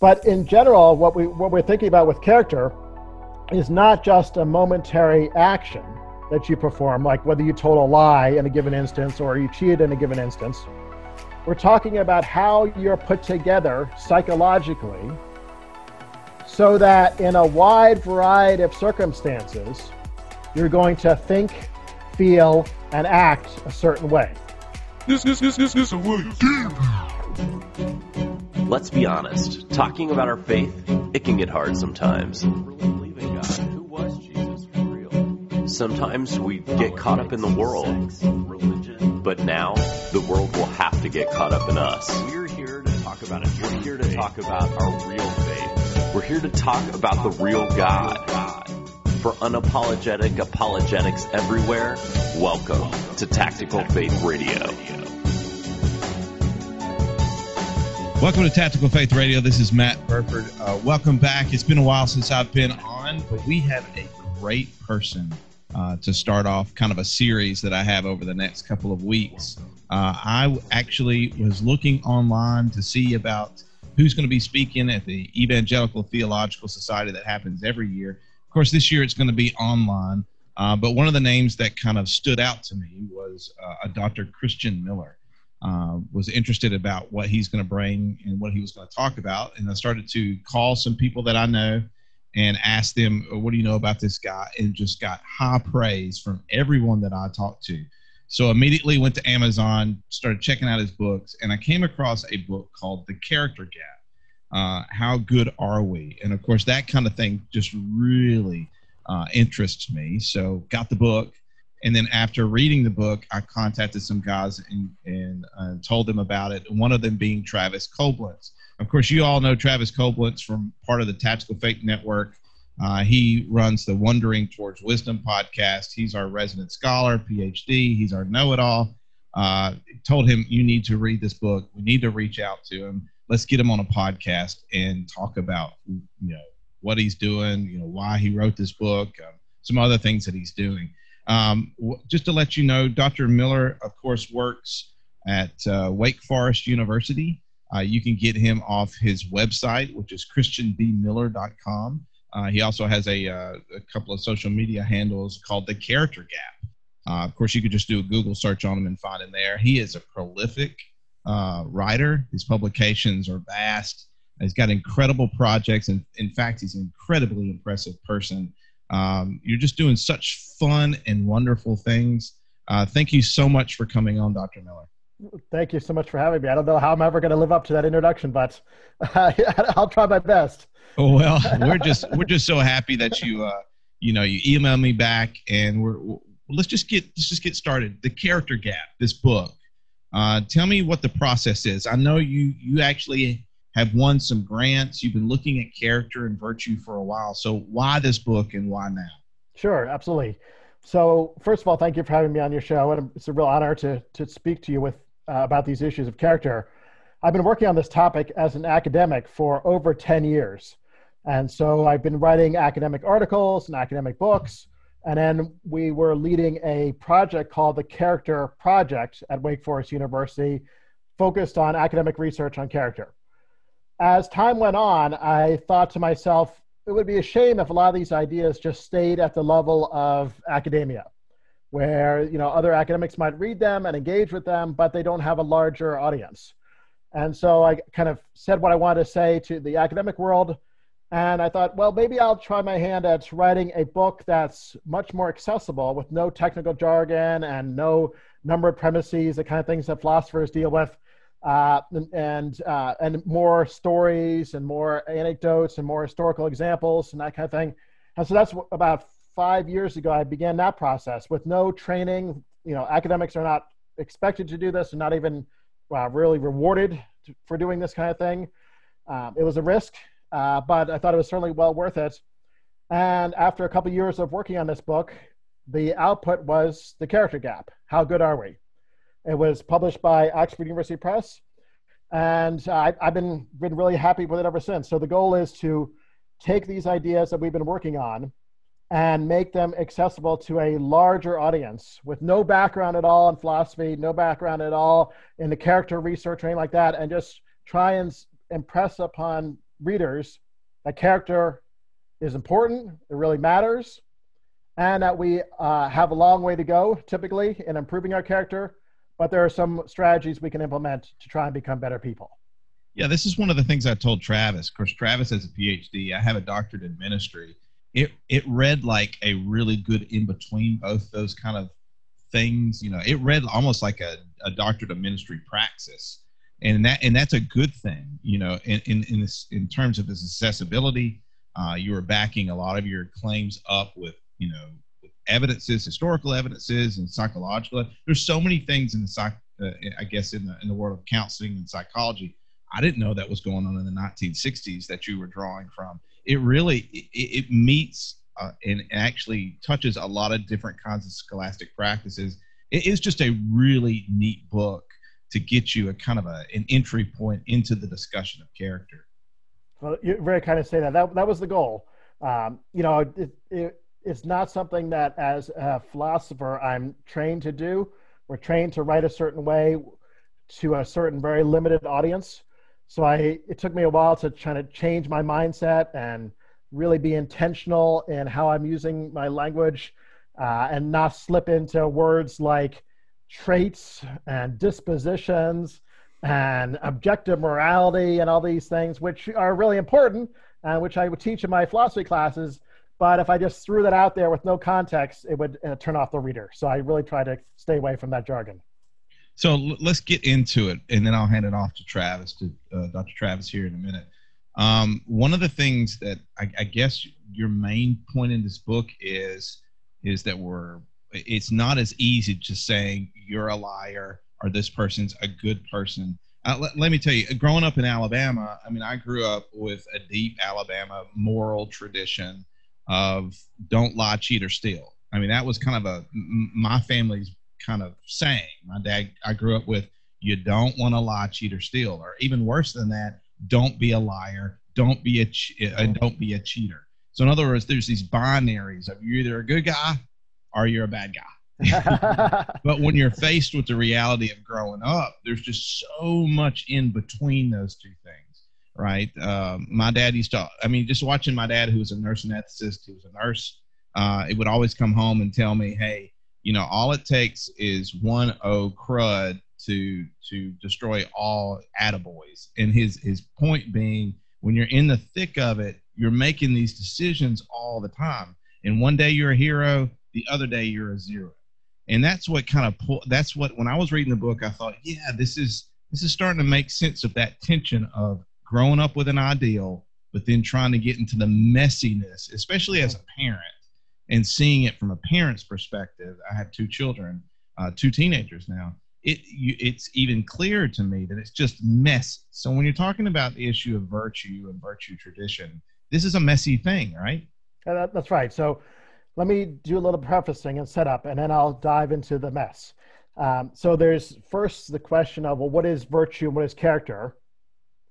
But in general, what we're thinking about with character is not just a momentary action that you perform, like whether you told a lie in a given instance or you cheated in a given instance. We're talking about how you're put together psychologically so that in a wide variety of circumstances, you're going to think, feel, and act a certain way. This Let's be honest, talking about our faith, it can get hard sometimes. Believing God, who was Jesus for real? Sometimes we get caught up in the world, religion, but now the world will have to get caught up in us. We're here to talk about it. We're here to talk about our real faith. We're here to talk about the real God. For unapologetic apologetics everywhere, welcome to Tactical Faith Radio. Welcome to Tactical Faith Radio. This is Matt Burford. Welcome back. It's been a while since I've been on, but we have a great person to start off kind of a series that I have over the next couple of weeks. I actually was looking online to see about who's going to be speaking at the Evangelical Theological Society that happens every year. Of course, this year it's going to be online, but one of the names that kind of stood out to me was a Dr. Christian Miller. Was interested about what he's going to bring and what he was going to talk about. And I started to call some people that I know and ask them, what do you know about this guy? And just got high praise from everyone that I talked to. So immediately went to Amazon, started checking out his books, and I came across a book called The Character Gap, How Good Are We? And, of course, that kind of thing just really interests me. So got the book. And then after reading the book, I contacted some guys and told them about it, one of them being Travis Koblenz. Of course, you all know Travis Koblenz from part of the Tactical Faith Network. He runs the Wandering Towards Wisdom podcast. He's our resident scholar, PhD. He's our know-it-all. Told him, you need to read this book. We need to reach out to him. Let's get him on a podcast and talk about, you know, what he's doing, you know, why he wrote this book, some other things that he's doing. Just to let you know, Dr. Miller, of course, works at Wake Forest University. You can get him off his website, which is christianbmiller.com. He also has a couple of social media handles called The Character Gap. Of course, you could just do a Google search on him and find him there. He is a prolific writer. His publications are vast. He's got incredible projects. And in fact, he's an incredibly impressive person. You're just doing such fun and wonderful things. Thank you so much for coming on, Dr. Miller. Thank you so much for having me. I don't know how I'm ever going to live up to that introduction, but I'll try my best. Well, we're just so happy that you you emailed me back, and let's just get started. The Character Gap, this book. Tell me what the process is. I know you actually have won some grants. You've been looking at character and virtue for a while. So why this book and why now? Sure, absolutely. So first of all, thank you for having me on your show. And it's a real honor to speak to you about these issues of character. I've been working on this topic as an academic for over 10 years. And so I've been writing academic articles and academic books. And then we were leading a project called the Character Project at Wake Forest University, focused on academic research on character. As time went on, I thought to myself, it would be a shame if a lot of these ideas just stayed at the level of academia, where other academics might read them and engage with them, but they don't have a larger audience. And so I kind of said what I wanted to say to the academic world, and I thought, well, maybe I'll try my hand at writing a book that's much more accessible with no technical jargon and no numbered premises, the kind of things that philosophers deal with. And more stories and more anecdotes and more historical examples and that kind of thing. And so that's about 5 years ago, I began that process with no training. Academics are not expected to do this and not even really rewarded for doing this kind of thing. It was a risk, but I thought it was certainly well worth it. And after a couple years of working on this book, the output was The Character Gap, How Good Are We? It was published by Oxford University Press, and I've been really happy with it ever since. So the goal is to take these ideas that we've been working on and make them accessible to a larger audience with no background at all in philosophy, no background at all in the character research or anything like that, and just try and impress upon readers that character is important, it really matters, and that we have a long way to go, typically, in improving our character, but there are some strategies we can implement to try and become better people. Yeah, this is one of the things I told Travis. Of course, Travis has a PhD. I have a doctorate in ministry. It read like a really good in-between both those kind of things. You know, it read almost like a doctorate of ministry praxis. And that's a good thing, you know, in terms of its accessibility. You were backing a lot of your claims up with, you know, with evidences, historical evidences, and psychological. There's so many things in the I guess in the world of counseling and psychology. I didn't know that was going on in the 1960s that you were drawing from. It really it meets and actually touches a lot of different kinds of scholastic practices. It is just a really neat book to get you a kind of an entry point into the discussion of character. Well, you're very kind of say that. That was the goal. You know, it's not something that as a philosopher I'm trained to do. We're trained to write a certain way to a certain very limited audience. So it took me a while to try to change my mindset and really be intentional in how I'm using my language and not slip into words like traits and dispositions and objective morality and all these things, which are really important and which I would teach in my philosophy classes. But if I just threw that out there with no context, it would turn off the reader. So I really try to stay away from that jargon. So let's get into it, and then I'll hand it off to Travis, to Dr. Travis here in a minute. One of the things that I guess your main point in this book is that it's not as easy just saying you're a liar or this person's a good person. Let me tell you, growing up in Alabama, I mean, I grew up with a deep Alabama moral tradition of don't lie, cheat, or steal. I mean, that was kind of my family's kind of saying. My dad, I grew up with, you don't want to lie, cheat, or steal, or even worse than that, don't be a liar, don't be a cheater. So in other words, there's these binaries of you're either a good guy or you're a bad guy. But when you're faced with the reality of growing up, there's just so much in between those two things, right? My dad used to, I mean, just watching my dad, who was a nurse anesthetist, he was a nurse, it would always come home and tell me, hey, you know, all it takes is one crud to destroy all attaboys. And his point being, when you're in the thick of it, you're making these decisions all the time. And one day you're a hero, the other day you're a zero. And that's what kind of when I was reading the book, I thought, yeah, this is starting to make sense of that tension of growing up with an ideal, but then trying to get into the messiness, especially as a parent. And seeing it from a parent's perspective, I have two children, two teenagers now. It's even clearer to me that it's just messy. So when you're talking about the issue of virtue and virtue tradition, this is a messy thing, right? That's right. So let me do a little prefacing and setup, and then I'll dive into the mess. So there's first the question of, well, what is virtue and what is character?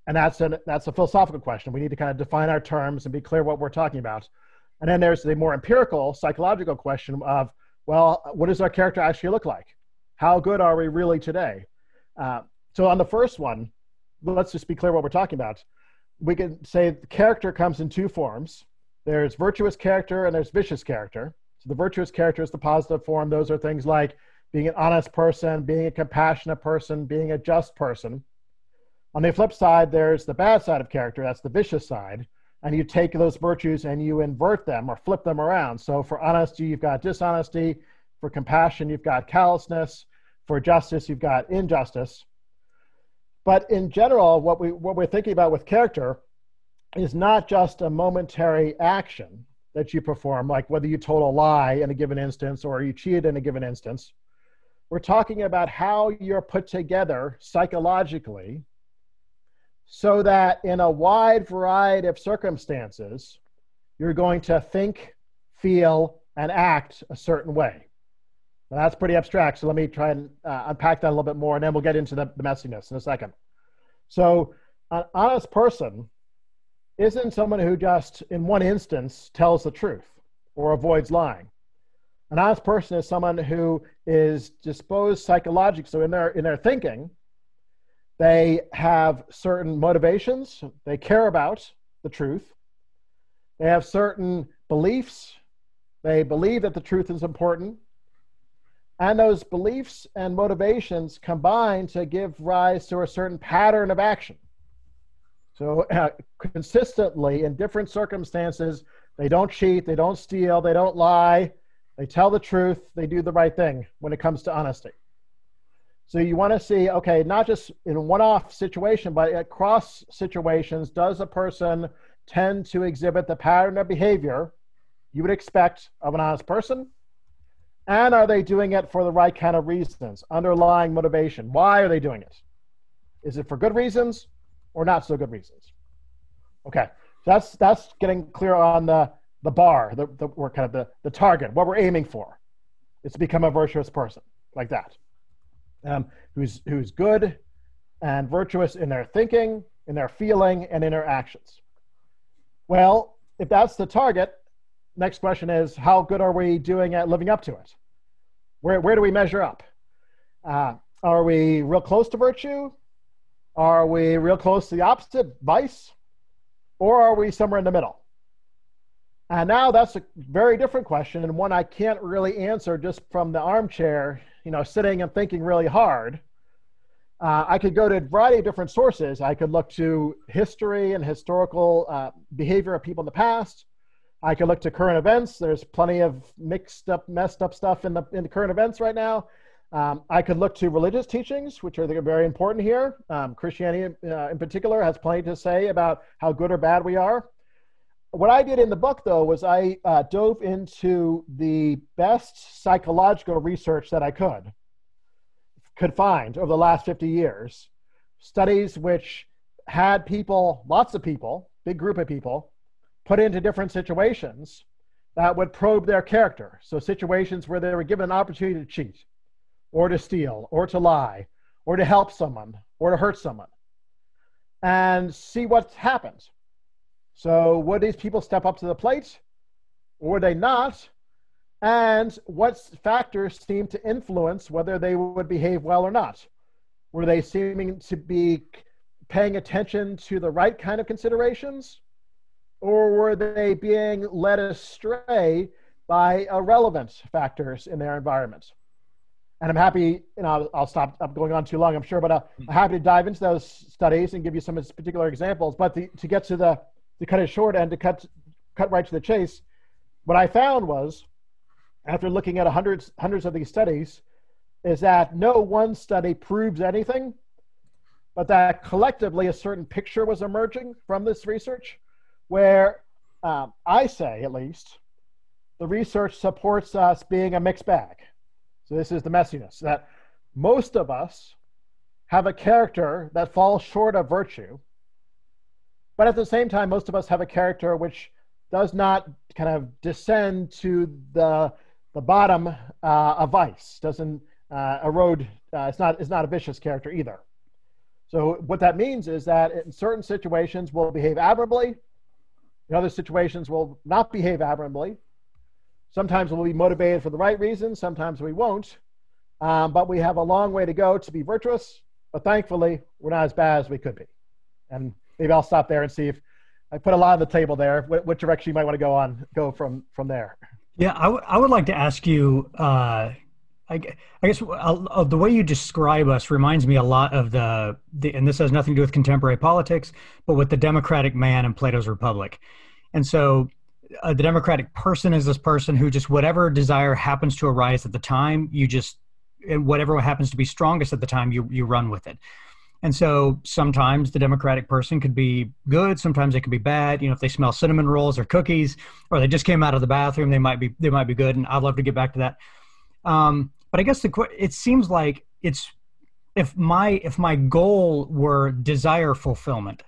And that's a philosophical question. We need to kind of define our terms and be clear what we're talking about. And then there's the more empirical psychological question of, well, what does our character actually look like? How good are we really today? So on the first one, let's just be clear what we're talking about. We can say character comes in two forms. There's virtuous character and there's vicious character. So the virtuous character is the positive form. Those are things like being an honest person, being a compassionate person, being a just person. On the flip side, there's the bad side of character. That's the vicious side. And you take those virtues and you invert them or flip them around. So for honesty, you've got dishonesty. For compassion, you've got callousness. For justice, you've got injustice. But in general, what we're thinking about with character is not just a momentary action that you perform, like whether you told a lie in a given instance or you cheated in a given instance. We're talking about how you're put together psychologically so that in a wide variety of circumstances, you're going to think, feel, and act a certain way. Now that's pretty abstract, so let me try and unpack that a little bit more, and then we'll get into the messiness in a second. So an honest person isn't someone who just, in one instance, tells the truth or avoids lying. An honest person is someone who is disposed psychologically, so in their thinking, they have certain motivations they care about, the truth. They have certain beliefs. They believe that the truth is important. And those beliefs and motivations combine to give rise to a certain pattern of action. So consistently, in different circumstances, they don't cheat, they don't steal, they don't lie, they tell the truth, they do the right thing when it comes to honesty. So you want to see, okay, not just in a one-off situation, but across situations, does a person tend to exhibit the pattern of behavior you would expect of an honest person? And are they doing it for the right kind of reasons, underlying motivation? Why are they doing it? Is it for good reasons or not so good reasons? Okay, so that's getting clear on the bar, or kind of the target, what we're aiming for. It's to become a virtuous person, like that, who's good and virtuous in their thinking, in their feeling, and in their actions. Well, if that's the target, next question is, how good are we doing at living up to it? Where do we measure up? Are we real close to virtue? Are we real close to the opposite, vice? Or are we somewhere in the middle? And now that's a very different question, and one I can't really answer just from the armchair, sitting and thinking really hard. I could go to a variety of different sources. I could look to history and historical behavior of people in the past. I could look to current events. There's plenty of mixed up, messed up stuff in the current events right now. I could look to religious teachings, which are very important here. Christianity in particular has plenty to say about how good or bad we are. What I did in the book, though, was I dove into the best psychological research that I could find over the last 50 years. Studies which had people, lots of people, big group of people, put into different situations that would probe their character. So situations where they were given an opportunity to cheat or to steal or to lie or to help someone or to hurt someone, and see what happens. So would these people step up to the plate or would they not? And what factors seem to influence whether they would behave well or not? Were they seeming to be paying attention to the right kind of considerations? Or were they being led astray by irrelevant factors in their environment? And I'm happy, I'll stop going on too long, I'm sure, but I'm happy to dive into those studies and give you some particular examples. But to get to the cut it short and to cut right to the chase, what I found was, after looking at hundreds of these studies, is that no one study proves anything, but that collectively a certain picture was emerging from this research, where I say, at least, the research supports us being a mixed bag. So this is the messiness, that most of us have a character that falls short of virtue, but at the same time, most of us have a character which does not kind of descend to the bottom of vice, doesn't erode, it's not a vicious character either. So what that means is that in certain situations we'll behave admirably, in other situations, we'll not behave admirably. Sometimes we'll be motivated for the right reasons, sometimes we won't. But we have a long way to go to be virtuous, but thankfully, we're not as bad as we could be. And maybe I'll stop there and see if I put a lot on the table there, what direction you might want to go from there. Yeah, I would like to ask you, I guess the way you describe us reminds me a lot of and this has nothing to do with contemporary politics, but with the democratic man in Plato's Republic. And so the democratic person is this person who just whatever desire happens to arise at the time, whatever happens to be strongest at the time, you run with it. And so sometimes the democratic person could be good, sometimes they could be bad. If they smell cinnamon rolls or cookies, or they just came out of the bathroom, they might be good. And I'd love to get back to that. But I guess it seems like if my goal were desire fulfillment,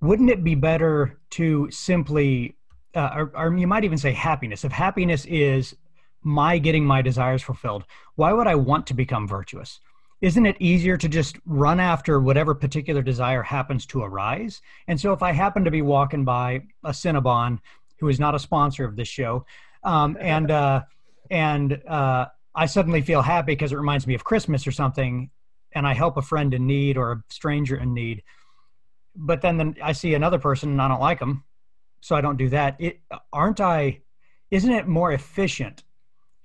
wouldn't it be better to simply, or you might even say happiness? If happiness is my getting my desires fulfilled, why would I want to become virtuous? Isn't it easier to just run after whatever particular desire happens to arise? And so if I happen to be walking by a Cinnabon, who is not a sponsor of this show, and I suddenly feel happy because it reminds me of Christmas or something, and I help a friend in need or a stranger in need, But then I see another person and I don't like them, so I don't do that. Isn't it more efficient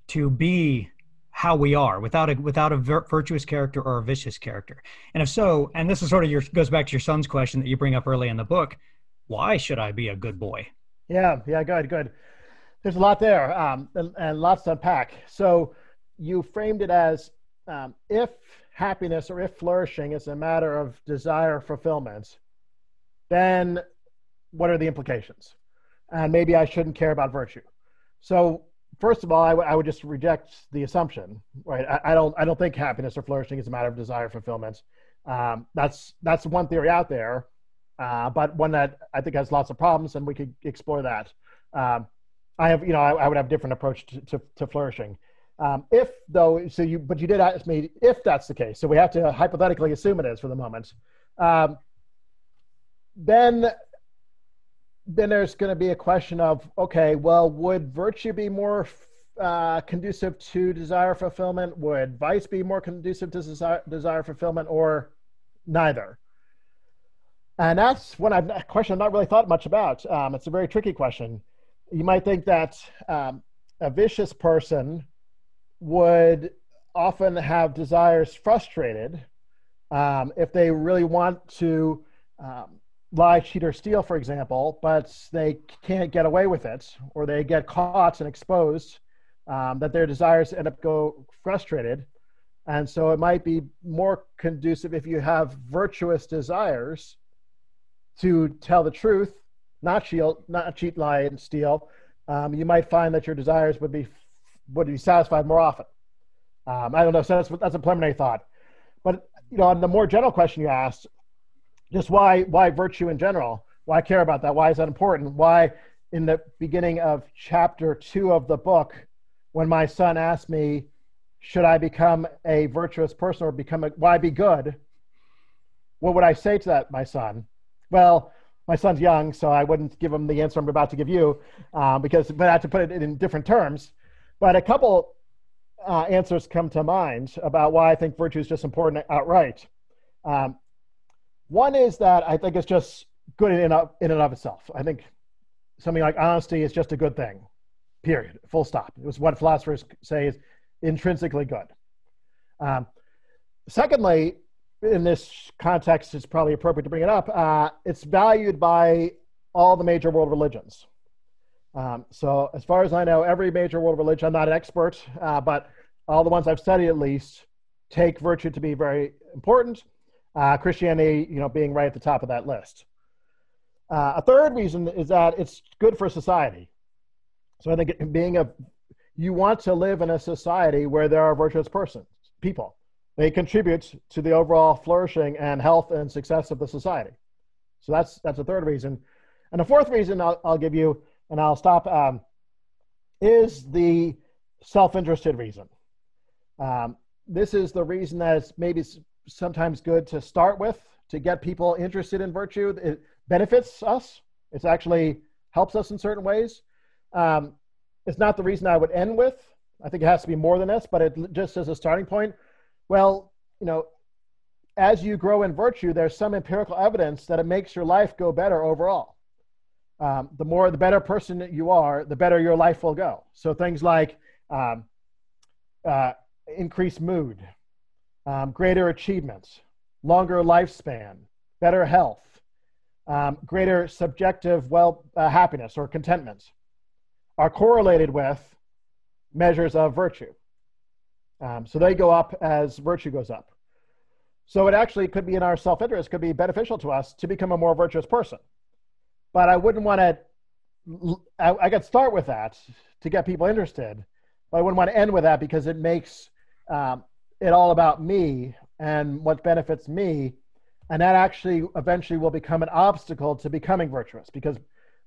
to be how we are without a virtuous character or a vicious character? And if so, and this is sort of goes back to your son's question that you bring up early in the book, why should I be a good boy? Yeah, good. There's a lot there and lots to unpack. So you framed it as if happiness or if flourishing is a matter of desire fulfillment, then what are the implications? And maybe I shouldn't care about virtue. So first of all, I would just reject the assumption, right? I don't think happiness or flourishing is a matter of desire fulfillment. That's one theory out there, but one that I think has lots of problems, and we could explore that. I would have a different approach to flourishing. But you did ask me if that's the case. So we have to hypothetically assume it is for the moment. Then there's going to be a question of, okay, well, would virtue be more conducive to desire fulfillment? Would vice be more conducive to desire fulfillment, or neither? And that's a question I've not really thought much about. It's a very tricky question. You might think that a vicious person would often have desires frustrated if they really want to lie, cheat, or steal, for example, but they can't get away with it, or they get caught and exposed, that their desires end up go frustrated. And so it might be more conducive if you have virtuous desires to tell the truth, not cheat, lie, and steal. You might find that your desires would be satisfied more often. I don't know, so that's a preliminary thought. But on the more general question you asked, just why virtue in general? Why care about that? Why is that important? Why in the beginning of chapter 2 of the book, when my son asked me, should I become a virtuous person or why be good? What would I say to that, my son? Well, my son's young, so I wouldn't give him the answer I'm about to give you, but I have to put it in different terms. But a couple answers come to mind about why I think virtue is just important outright. One is that I think it's just good in and of itself. I think something like honesty is just a good thing, period, full stop. It was what philosophers say is intrinsically good. Secondly, in this context, it's probably appropriate to bring it up. It's valued by all the major world religions. So as far as I know, every major world religion, I'm not an expert, but all the ones I've studied at least take virtue to be very important. Christianity, being right at the top of that list. A third reason is that it's good for society. So I think you want to live in a society where there are virtuous people. They contribute to the overall flourishing and health and success of the society. So that's a third reason. And a fourth reason I'll give you, and I'll stop, is the self-interested reason. This is the reason that it's maybe sometimes good to start with, to get people interested in virtue. It benefits us. It actually helps us in certain ways. It's not the reason I would end with. I think it has to be more than this, but it just as a starting point. Well, as you grow in virtue, there's some empirical evidence that it makes your life go better overall. The better person that you are, the better your life will go. So things like increased mood, greater achievements, longer lifespan, better health, greater subjective happiness or contentment are correlated with measures of virtue. So they go up as virtue goes up. So it actually could be in our self-interest, could be beneficial to us to become a more virtuous person. But I wouldn't want to, I could start with that to get people interested, but I wouldn't want to end with that because it makes it all about me and what benefits me. And that actually eventually will become an obstacle to becoming virtuous, because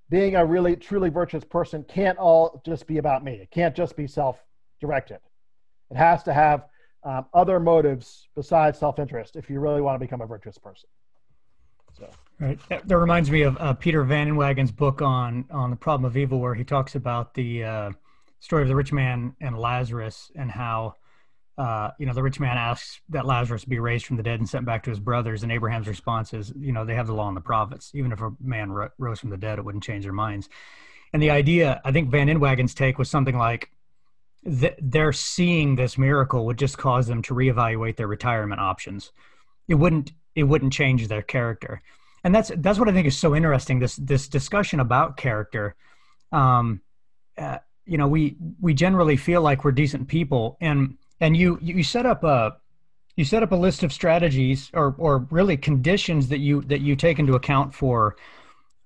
being a really truly virtuous person can't all just be about me. It can't just be self-directed. It has to have other motives besides self-interest if you really want to become a virtuous person. So. Right. That reminds me of Peter Van Wagen's book on the problem of evil, where he talks about the story of the rich man and Lazarus and how the rich man asks that Lazarus be raised from the dead and sent back to his brothers, and Abraham's response is, you know, they have the law and the prophets. Even if a man rose from the dead, it wouldn't change their minds. And the idea, I think Van Inwagen's take was something like, they're seeing this miracle would just cause them to reevaluate their retirement options. It wouldn't change their character. And that's what I think is so interesting, this discussion about character. We generally feel like we're decent people, and you set up a list of strategies or really conditions that you take into account for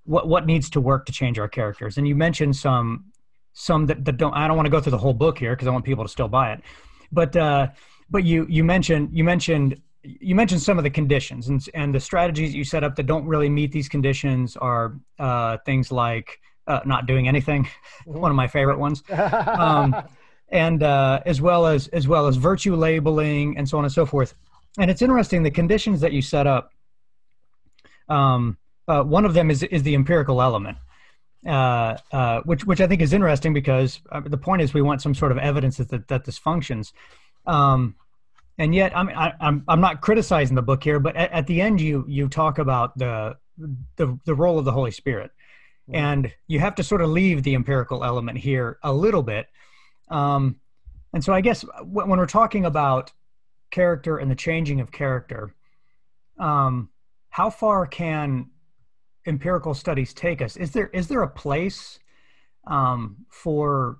what needs to work to change our characters. And you mentioned some that don't. I don't want to go through the whole book here because I want people to still buy it. But you mentioned some of the conditions, and the strategies that you set up that don't really meet these conditions are things like not doing anything, one of my favorite ones, and as well as virtue labeling and so on and so forth. And it's interesting, the conditions that you set up. One of them is the empirical element, which I think is interesting because the point is we want some sort of evidence that this functions. And yet, I'm not criticizing the book here, but at the end, you talk about the role of the Holy Spirit, and you have to sort of leave the empirical element here a little bit. And so, I guess when we're talking about character and the changing of character, how far can empirical studies take us? Is there a place for?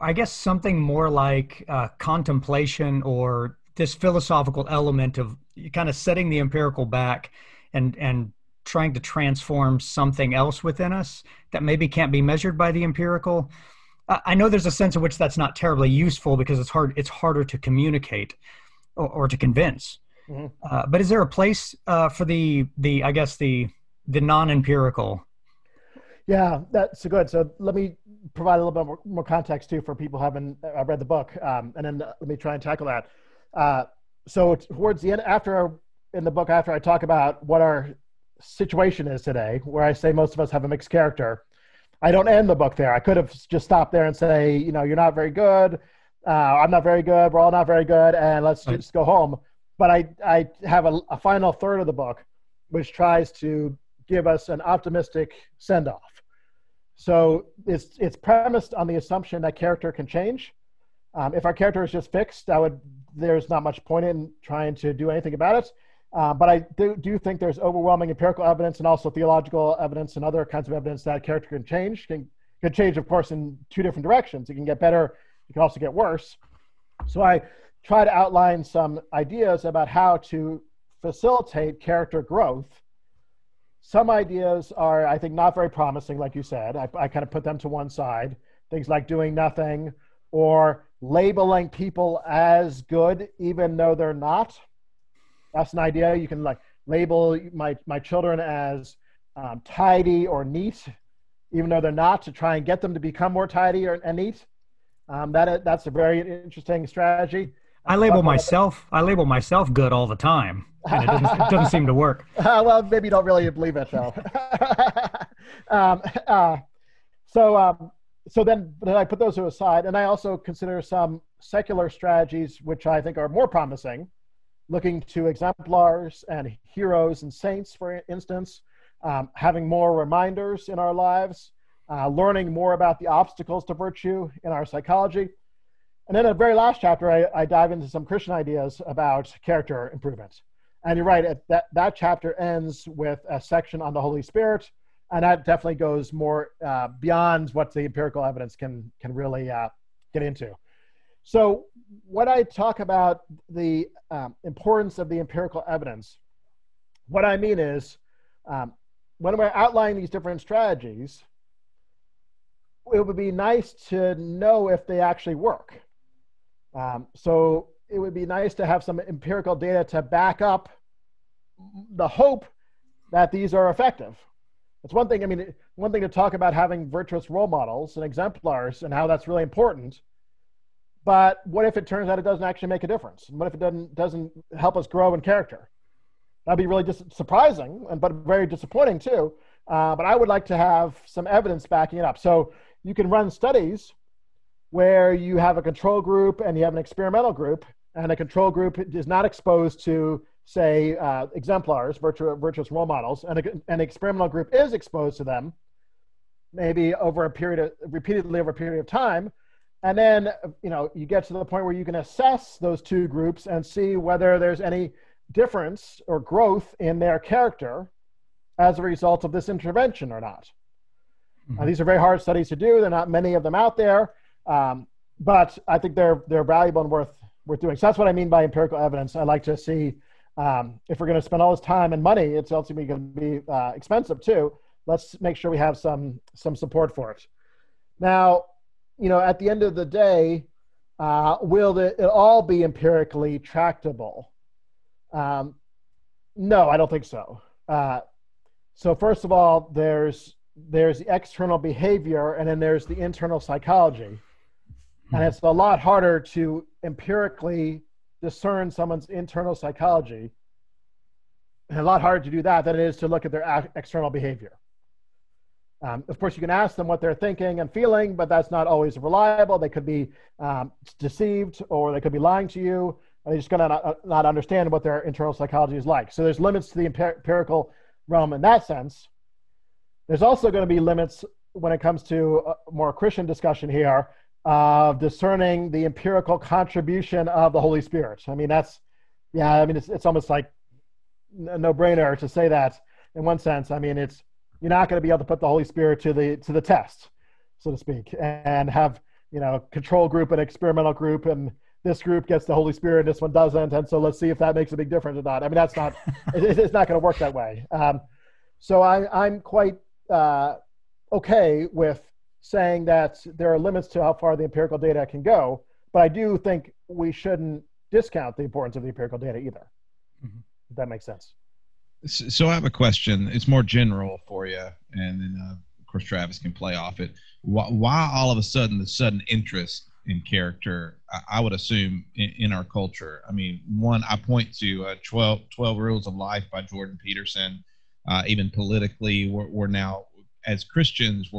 I guess something more like contemplation, or this philosophical element of kind of setting the empirical back and trying to transform something else within us that maybe can't be measured by the empirical. I know there's a sense in which that's not terribly useful because it's harder to communicate or to convince. Mm-hmm. But is there a place for the non-empirical? Yeah, that's good. So let me provide a little bit more context too for people who haven't read the book, and then let me try and tackle that. So towards the end, after I talk about what our situation is today, where I say most of us have a mixed character, I don't end the book there. I could have just stopped there and say, you know, you're not very good, I'm not very good, we're all not very good, and let's just go home. But I have a final third of the book, which tries to give us an optimistic send-off. So it's premised on the assumption that character can change. If our character is just fixed, there's not much point in trying to do anything about it. But I do think there's overwhelming empirical evidence and also theological evidence and other kinds of evidence that character can change. Can change, of course, in two different directions. It can get better. It can also get worse. So I try to outline some ideas about how to facilitate character growth. Some ideas are, I think, not very promising, like you said. I kind of put them to one side. Things like doing nothing or labeling people as good, even though they're not. That's an idea. You can like label my children as tidy or neat, even though they're not, to try and get them to become more tidy and neat. That's a very interesting strategy. I label myself good all the time. And it doesn't seem to work. Well, maybe you don't really believe it, though. So then I put those to a side, and I also consider some secular strategies, which I think are more promising, looking to exemplars and heroes and saints, for instance, having more reminders in our lives, learning more about the obstacles to virtue in our psychology. And then in the very last chapter, I dive into some Christian ideas about character improvement. And you're right, that chapter ends with a section on the Holy Spirit, and that definitely goes more beyond what the empirical evidence can really get into. So when I talk about the importance of the empirical evidence, what I mean is when we're outlining these different strategies, it would be nice to know if they actually work. So it would be nice to have some empirical data to back up the hope that these are effective. It's one thing, one thing to talk about having virtuous role models and exemplars and how that's really important, but what if it turns out it doesn't actually make a difference? And what if it doesn't help us grow in character? That'd be really surprising, but very disappointing too. But I would like to have some evidence backing it up. So you can run studies where you have a control group and you have an experimental group, and a control group is not exposed to, say, exemplars, virtuous role models, and an experimental group is exposed to them, maybe over a period of, repeatedly over a period of time. And then, you know, you get to the point where you can assess those two groups and see whether there's any difference or growth in their character as a result of this intervention or not. Mm-hmm. Now, these are very hard studies to do. There are not many of them out there, but I think they're valuable and worth doing. So that's what I mean by empirical evidence. I like to see, if we're going to spend all this time and money, it's ultimately going to be expensive too. Let's make sure we have some support for it. Now, you know, at the end of the day, will it all be empirically tractable? No, I don't think so. So first of all, there's the external behavior, and then there's the internal psychology. And it's a lot harder to empirically discern someone's internal psychology, and a lot harder to do that than it is to look at their external behavior. Of course, you can ask them what they're thinking and feeling, but that's not always reliable. They could be deceived, or they could be lying to you. They're just going to not understand what their internal psychology is like. So there's limits to the empirical realm in that sense. There's also going to be limits when it comes to a more Christian discussion here of discerning the empirical contribution of the Holy Spirit. I mean, it's almost like a no-brainer to say that in one sense. I mean, you're not going to be able to put the Holy Spirit to the test, so to speak, and have, you know, control group and experimental group, and this group gets the Holy Spirit and this one doesn't, and so let's see if that makes a big difference or not. I mean, that's not, it's not going to work that way. So I'm quite okay with saying that there are limits to how far the empirical data can go, but I do think we shouldn't discount the importance of the empirical data either. Mm-hmm. If that makes sense. So I have a question. It's more general for you, and then of course Travis can play off it. Why all of a sudden the sudden interest in character? I would assume in our culture. I mean, one, I point to 12 Rules of Life by Jordan Peterson. Even politically, we're now as Christians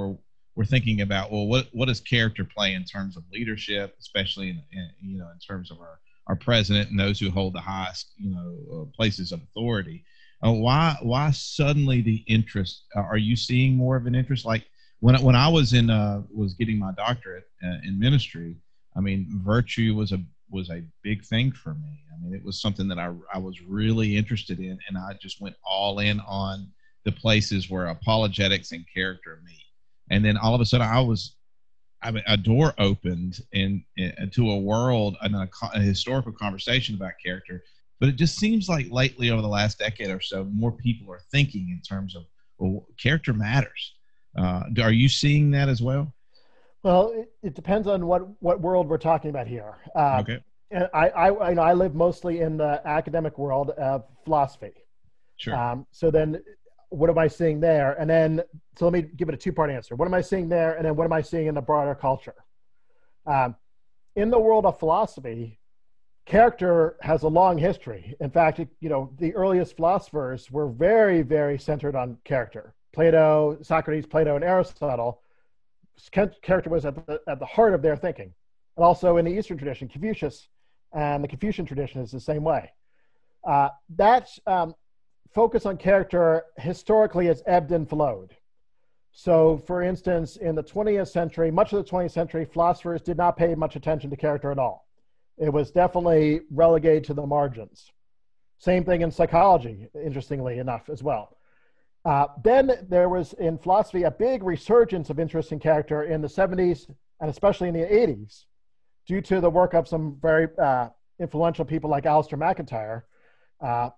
we're thinking about, well, what does character play in terms of leadership, especially in terms of our president and those who hold the highest, you know, places of authority. Why suddenly the interest? Are you seeing more of an interest? Like when I was was getting my doctorate in ministry, I mean, virtue was a big thing for me. I mean, it was something that I was really interested in, and I just went all in on the places where apologetics and character meet. And then all of a sudden, a door opened into a world and a historical conversation about character. But it just seems like lately, over the last decade or so, more people are thinking in terms of, well, character matters. Are you seeing that as well? Well, it depends on what world we're talking about here. Okay. And I live mostly in the academic world of philosophy. Sure. So then, what am I seeing there? And then, so let me give it a two-part answer. What am I seeing there? And then what am I seeing in the broader culture? In the world of philosophy, character has a long history. In fact, the earliest philosophers were very, very centered on character. Socrates, Plato, and Aristotle, character was at the heart of their thinking. And also in the Eastern tradition, Confucius and the Confucian tradition is the same way. Focus on character historically has ebbed and flowed. So for instance, in the 20th century, much of the 20th century, philosophers did not pay much attention to character at all. It was definitely relegated to the margins. Same thing in psychology, interestingly enough, as well. Then there was, in philosophy, a big resurgence of interest in character in the 70s, and especially in the 80s, due to the work of some very influential people like Alistair McIntyre,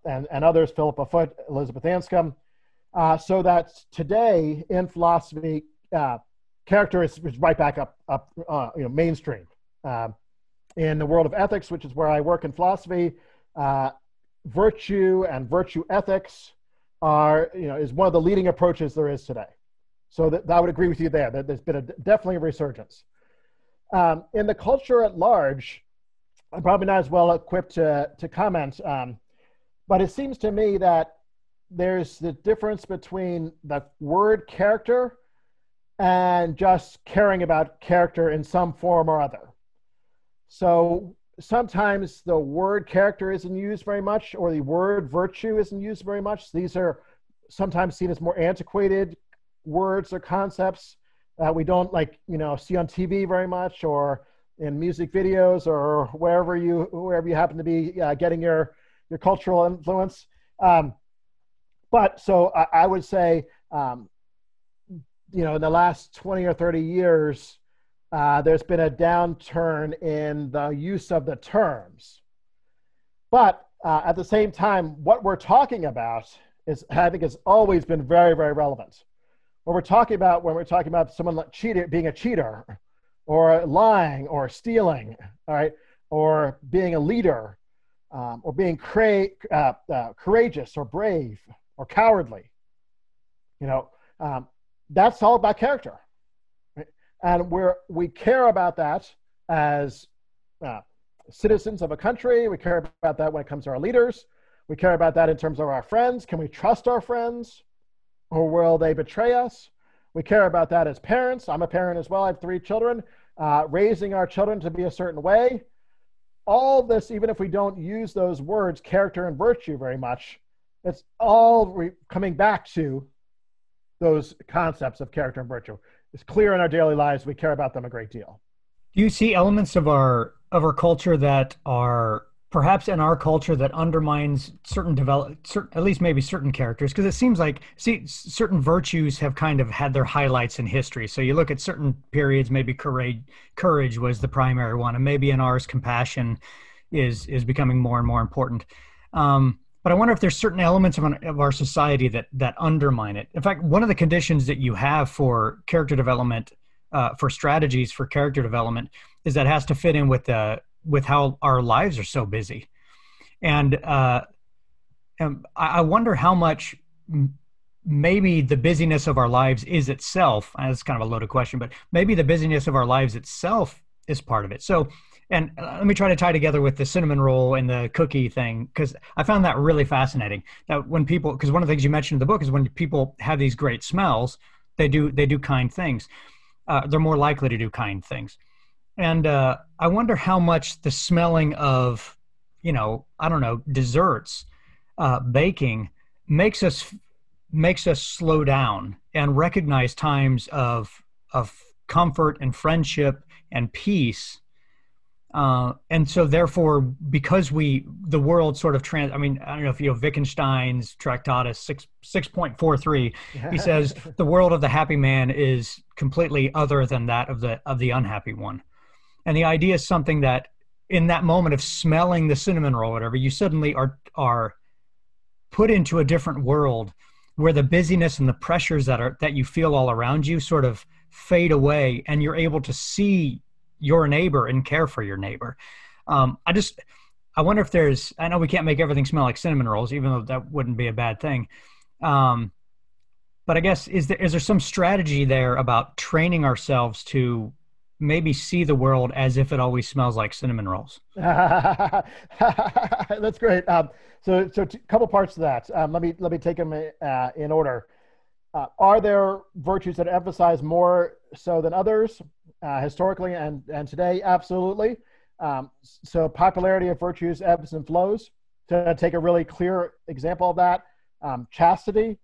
and others, Philippa Foote, Elizabeth Anscombe, so that today in philosophy, character is right back up mainstream. In the world of ethics, which is where I work in philosophy, virtue and virtue ethics is one of the leading approaches there is today. So that I would agree with you there, that there's been definitely a resurgence. In the culture at large, I'm probably not as well equipped to comment, but it seems to me that there's the difference between the word character and just caring about character in some form or other. So sometimes the word character isn't used very much, or the word virtue isn't used very much. These are sometimes seen as more antiquated words or concepts that we don't see on TV very much, or in music videos, or wherever you happen to be getting your cultural influence. But I would say, in the last 20 or 30 years, there's been a downturn in the use of the terms. But at the same time, what we're talking about is, I think, has always been very, very relevant. What we're talking about when we're talking about someone like being a cheater, or lying, or stealing, all right, or being a leader, or being courageous, or brave, or cowardly. That's all about character, right? And we care about that as citizens of a country. We care about that when it comes to our leaders. We care about that in terms of our friends. Can we trust our friends, or will they betray us? We care about that as parents. I'm a parent as well. I have 3 children. Raising our children to be a certain way. All this, even if we don't use those words, character and virtue, very much, it's all coming back to those concepts of character and virtue. It's clear in our daily lives. We care about them a great deal. Do you see elements of our culture that are perhaps in our culture that undermines certain characters? Because it seems like, certain virtues have kind of had their highlights in history. So you look at certain periods, maybe courage was the primary one, and maybe in ours, compassion is becoming more and more important. But I wonder if there's certain elements of our society that undermine it. In fact, one of the conditions that you have for character development, for strategies for character development, is that it has to fit in with how our lives are so busy. And I wonder how much maybe the busyness of our lives is itself, that's kind of a loaded question, but maybe the busyness of our lives itself is part of it. So, and let me try to tie together with the cinnamon roll and the cookie thing, because I found that really fascinating. That when people, because one of the things you mentioned in the book is when people have these great smells, they do kind things. They're more likely to do kind things. And I wonder how much the smelling of, desserts, baking, makes us slow down and recognize times of comfort and friendship and peace. And so therefore, because the world sort of I don't know if you know Wittgenstein's Tractatus 6.43, he says, the world of the happy man is completely other than that of the unhappy one. And the idea is something that in that moment of smelling the cinnamon roll or whatever, you suddenly are put into a different world where the busyness and the pressures that you feel all around you sort of fade away, and you're able to see your neighbor and care for your neighbor. I wonder if I know we can't make everything smell like cinnamon rolls, even though that wouldn't be a bad thing. But I guess, is there some strategy there about training ourselves to maybe see the world as if it always smells like cinnamon rolls? That's great. So a couple parts to that. Let me take them in order. Are there virtues that emphasize more so than others historically and today? Absolutely. So popularity of virtues ebbs and flows. To take a really clear example of that, chastity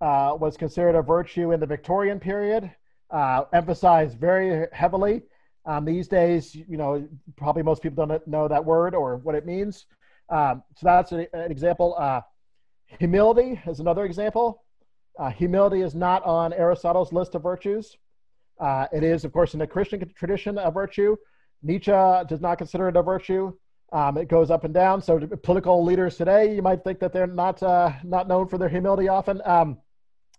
was considered a virtue in the Victorian period. Emphasized very heavily. These days, probably most people don't know that word or what it means. So that's an example. Humility is another example. Humility is not on Aristotle's list of virtues. It is, of course, in the Christian tradition, a virtue. Nietzsche does not consider it a virtue. It goes up and down. So political leaders today, you might think that they're not known for their humility often.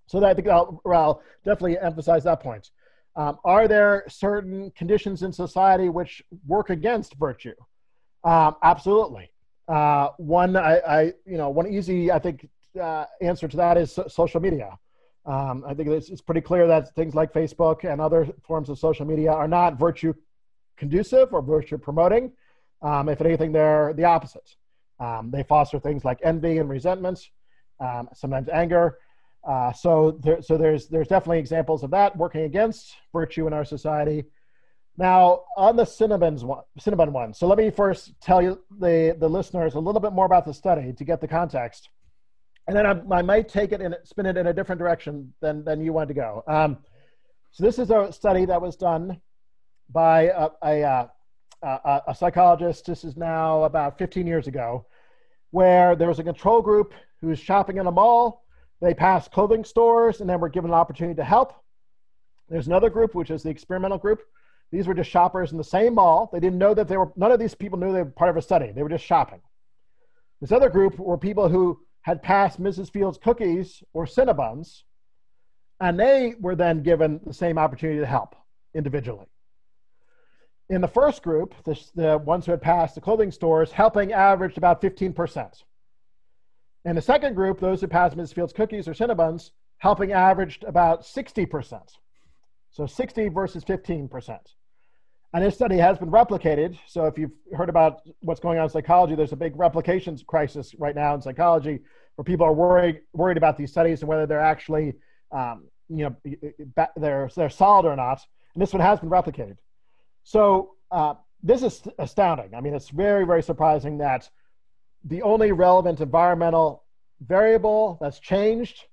So I think I'll definitely emphasize that point. Are there certain conditions in society which work against virtue? Absolutely. One easy answer to that is social media. I think it's pretty clear that things like Facebook and other forms of social media are not virtue conducive or virtue promoting. If anything, they're the opposite. They foster things like envy and resentment, sometimes anger. So there's definitely examples of that working against virtue in our society. Now on the Cinnabon one. So let me first tell you the listeners a little bit more about the study to get the context, and then I might take it and spin it in a different direction than you wanted to go. So this is a study that was done by a psychologist. This is now about 15 years ago, where there was a control group who was shopping in a mall. They passed clothing stores and then were given an opportunity to help. There's another group, which is the experimental group. These were just shoppers in the same mall. They didn't know that they were, none of these people knew they were part of a study. They were just shopping. This other group were people who had passed Mrs. Fields Cookies or Cinnabons, and they were then given the same opportunity to help individually. In the first group, the ones who had passed the clothing stores, helping averaged about 15%. In the second group, those who passed Mrs. Fields Cookies or Cinnabons, helping averaged about 60%. So 60 versus 15%. And this study has been replicated. So if you've heard about what's going on in psychology, there's a big replications crisis right now in psychology where people are worried about these studies and whether they're actually, they're solid or not. And this one has been replicated. So this is astounding. I mean, it's very, very surprising that the only relevant environmental variable that's changed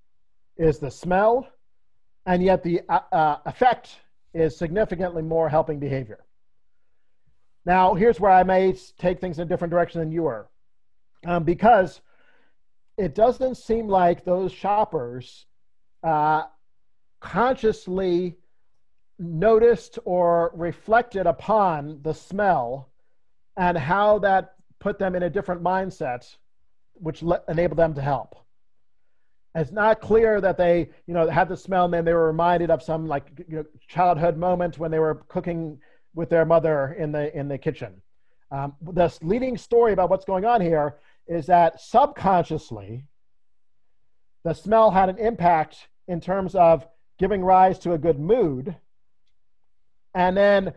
is the smell, and yet the effect is significantly more helping behavior. Now, here's where I may take things in a different direction than you were, because it doesn't seem like those shoppers consciously noticed or reflected upon the smell and how that put them in a different mindset, which enabled them to help. And it's not clear that they, had the smell and then they were reminded of some childhood moment when they were cooking with their mother in the kitchen. This leading story about what's going on here is that subconsciously, the smell had an impact in terms of giving rise to a good mood, and then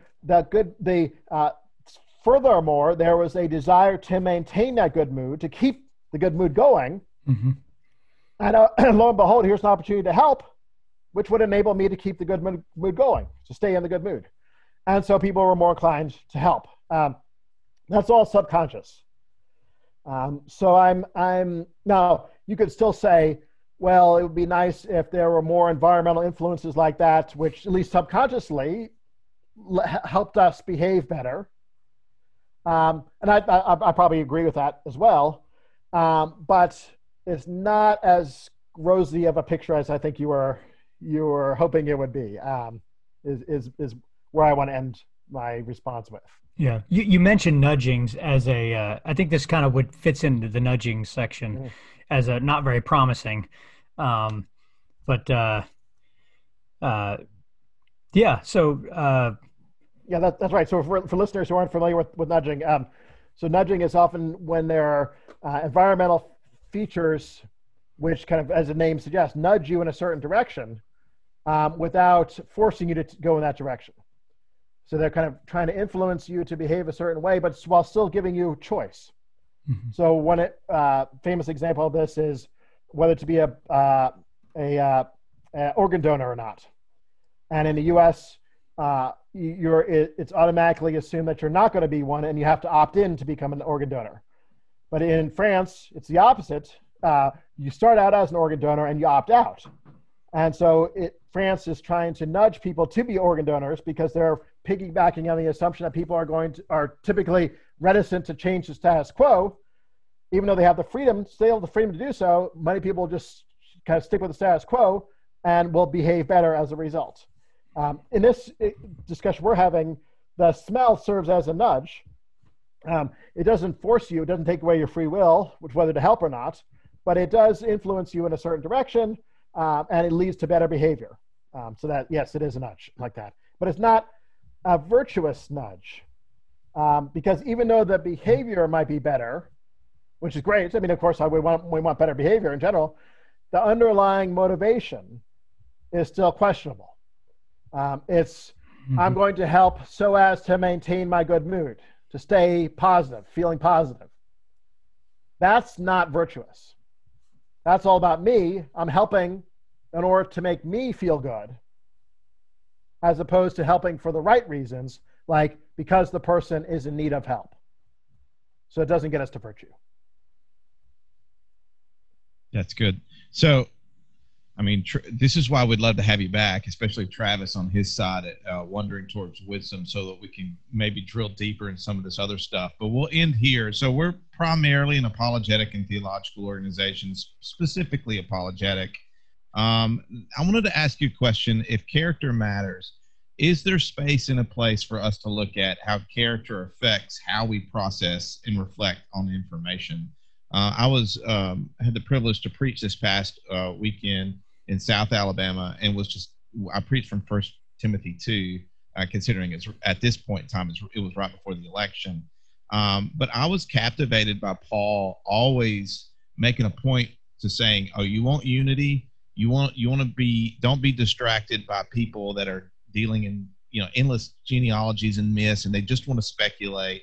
furthermore, there was a desire to maintain that good mood, to keep the good mood going. Mm-hmm. And lo and behold, here's an opportunity to help, which would enable me to keep the good mood going, to stay in the good mood. And so people were more inclined to help. That's all subconscious. Now you could still say, well, it would be nice if there were more environmental influences like that, which at least subconsciously helped us behave better. And I probably agree with that as well, but it's not as rosy of a picture as I think you were hoping it would be. Is where I want to end my response with. Yeah, you mentioned nudgings as a. I think this kind of fits into the nudging section, mm-hmm. as a not very promising, yeah. So. Yeah, that's right. So for listeners who aren't familiar with nudging, so nudging is often when there are environmental features which kind of, as the name suggests, nudge you in a certain direction without forcing you to go in that direction. So they're kind of trying to influence you to behave a certain way, but while still giving you choice. Mm-hmm. So one famous example of this is whether to be a organ donor or not. And in the U.S., it's automatically assumed that you're not going to be one and you have to opt in to become an organ donor. But in France, it's the opposite. You start out as an organ donor and you opt out. And so France is trying to nudge people to be organ donors because they're piggybacking on the assumption that people are typically reticent to change the status quo, even though they have the freedom, still the freedom to do so. Many people just kind of stick with the status quo and will behave better as a result. In this discussion we're having, the smell serves as a nudge. It doesn't force you, it doesn't take away your free will, which whether to help or not, but it does influence you in a certain direction, and it leads to better behavior. So that, yes, it is a nudge like that. But it's not a virtuous nudge, because even though the behavior might be better, which is great, I mean, of course, we want better behavior in general, the underlying motivation is still questionable. It's, mm-hmm. I'm going to help so as to maintain my good mood, to stay positive, feeling positive. That's not virtuous. That's all about me. I'm helping in order to make me feel good, as opposed to helping for the right reasons, like because the person is in need of help. So it doesn't get us to virtue. That's good. So, I mean, this is why we'd love to have you back, especially Travis on his side at Wandering Towards Wisdom, so that we can maybe drill deeper in some of this other stuff. But we'll end here. So we're primarily an apologetic and theological organization, specifically apologetic. I wanted to ask you a question. If character matters, is there space in a place for us to look at how character affects how we process and reflect on information? I was had the privilege to preach this past weekend in South Alabama, and was just, I preached from 1 Timothy 2, considering it's at this point in time, it was right before the election. But I was captivated by Paul always making a point to saying, oh, you want unity? You want to be, don't be distracted by people that are dealing in, you know, endless genealogies and myths, and they just want to speculate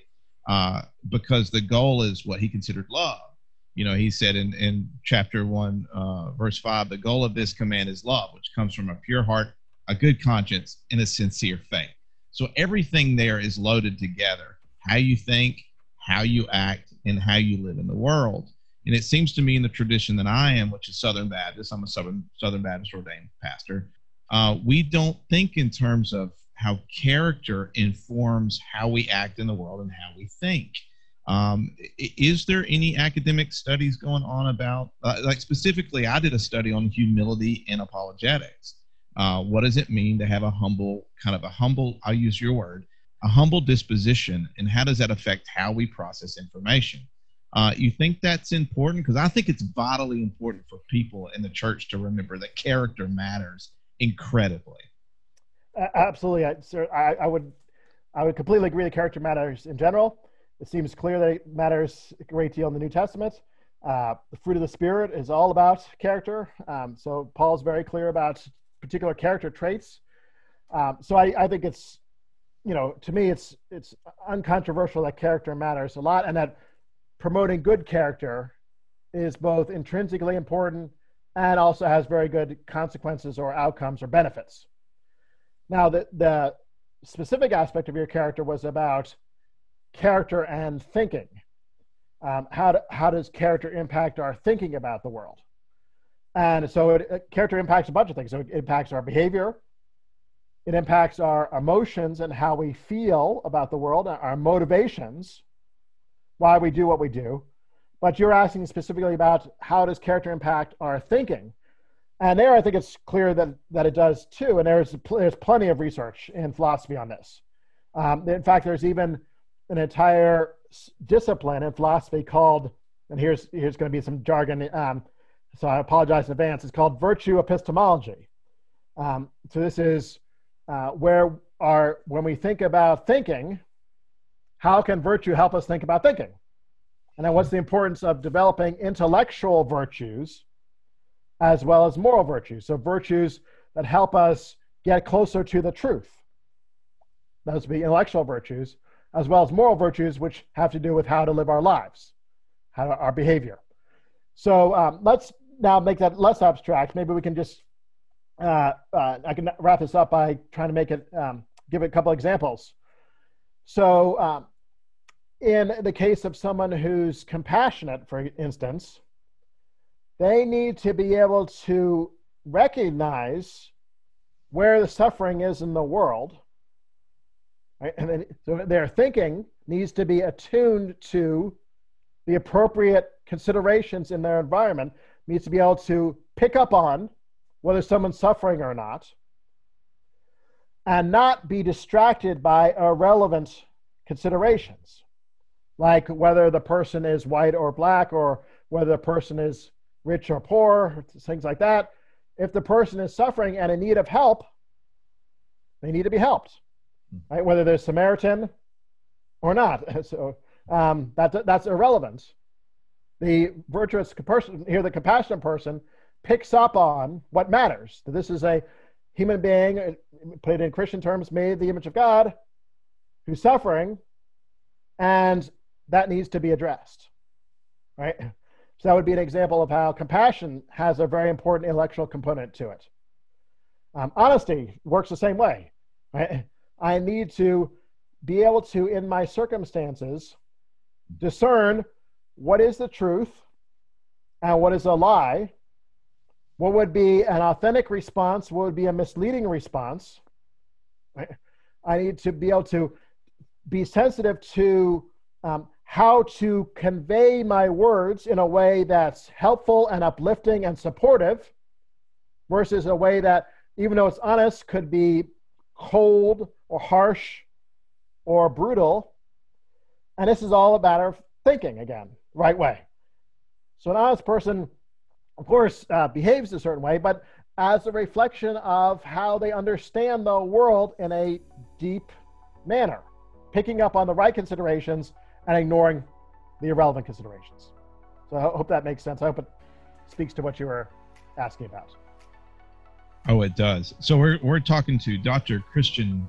because the goal is what he considered love. You know, he said in chapter 1, verse 5, the goal of this command is love, which comes from a pure heart, a good conscience, and a sincere faith. So everything there is loaded together, how you think, how you act, and how you live in the world. And it seems to me in the tradition that I am, which is Southern Baptist, I'm a Southern Baptist ordained pastor, we don't think in terms of how character informs how we act in the world and how we think. Is there any academic studies going on about, like specifically, I did a study on humility and apologetics. What does it mean to have a humble, I'll use your word, a humble disposition, and how does that affect how we process information? You think that's important? Because I think it's vitally important for people in the church to remember that character matters incredibly. Absolutely. I would completely agree that character matters in general. It seems clear that it matters a great deal in the New Testament. The fruit of the Spirit is all about character. So Paul's very clear about particular character traits. So I think it's, you know, to me, it's uncontroversial that character matters a lot, and that promoting good character is both intrinsically important and also has very good consequences or outcomes or benefits. Now, the specific aspect of your character was about character and thinking. How does character impact our thinking about the world? And so character impacts a bunch of things. So it impacts our behavior. It impacts our emotions and how we feel about the world, our motivations, why we do what we do. But you're asking specifically about how does character impact our thinking? And there, I think it's clear that it does too. And there's plenty of research in philosophy on this. In fact, there's even an entire discipline in philosophy called, and here's going to be some jargon, so I apologize in advance, it's called virtue epistemology. So this is when we think about thinking, how can virtue help us think about thinking? And then what's the importance of developing intellectual virtues as well as moral virtues? So virtues that help us get closer to the truth. Those would be intellectual virtues, as well as moral virtues, which have to do with how to live our lives, our behavior. So let's now make that less abstract. Maybe we can just, I can wrap this up by trying to make it, give it a couple examples. So in the case of someone who's compassionate, for instance, they need to be able to recognize where the suffering is in the world, right? And then, so their thinking needs to be attuned to the appropriate considerations in their environment, needs to be able to pick up on whether someone's suffering or not, and not be distracted by irrelevant considerations, like whether the person is white or black, or whether the person is rich or poor, things like that. If the person is suffering and in need of help, they need to be helped, right? Whether they're Samaritan or not. So that's irrelevant. The virtuous person here, the compassionate person, picks up on what matters. This is a human being, put it in Christian terms, made the image of God, who's suffering, and that needs to be addressed, right? So that would be an example of how compassion has a very important intellectual component to it. Honesty works the same way, right? I need to be able to, in my circumstances, discern what is the truth and what is a lie, what would be an authentic response, what would be a misleading response, right? I need to be able to be sensitive to how to convey my words in a way that's helpful and uplifting and supportive versus a way that, even though it's honest, could be cold or harsh or brutal. And this is all a matter of thinking, again, right way. So an honest person, of course, behaves a certain way, but as a reflection of how they understand the world in a deep manner, picking up on the right considerations and ignoring the irrelevant considerations. So I hope that makes sense. I hope it speaks to what you were asking about. Oh, it does. So we're talking to Dr. Christian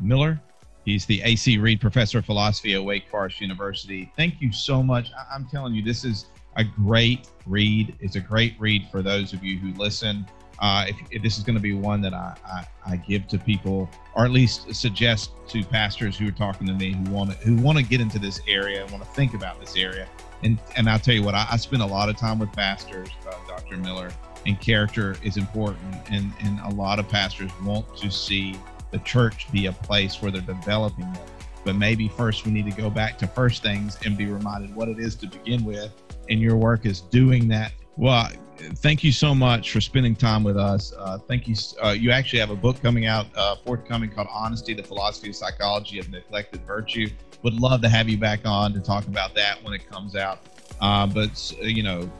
Miller. He's the A.C. Reed Professor of Philosophy at Wake Forest University. Thank you so much. I'm telling you, this is a great read. It's a great read for those of you who listen. If this is going to be one that I give to people, or at least suggest to pastors who are talking to me who want to get into this area and want to think about this area. And I'll tell you what, I spend a lot of time with pastors, Dr. Miller, and character is important. And a lot of pastors want to see the church be a place where they're developing it. But maybe first we need to go back to first things and be reminded what it is to begin with. And your work is doing that. Well, thank you so much for spending time with us. Thank you. You actually have a book coming out, forthcoming, called Honesty: The Philosophy and Psychology of Neglected Virtue. Would love to have you back on to talk about that when it comes out. But, you know,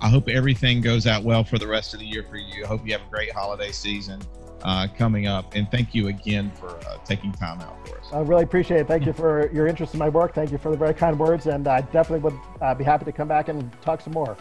I hope everything goes out well for the rest of the year for you. I hope you have a great holiday season coming up. And thank you again for taking time out for us. I really appreciate it. Thank you for your interest in my work. Thank you for the very kind words. And I definitely would be happy to come back and talk some more.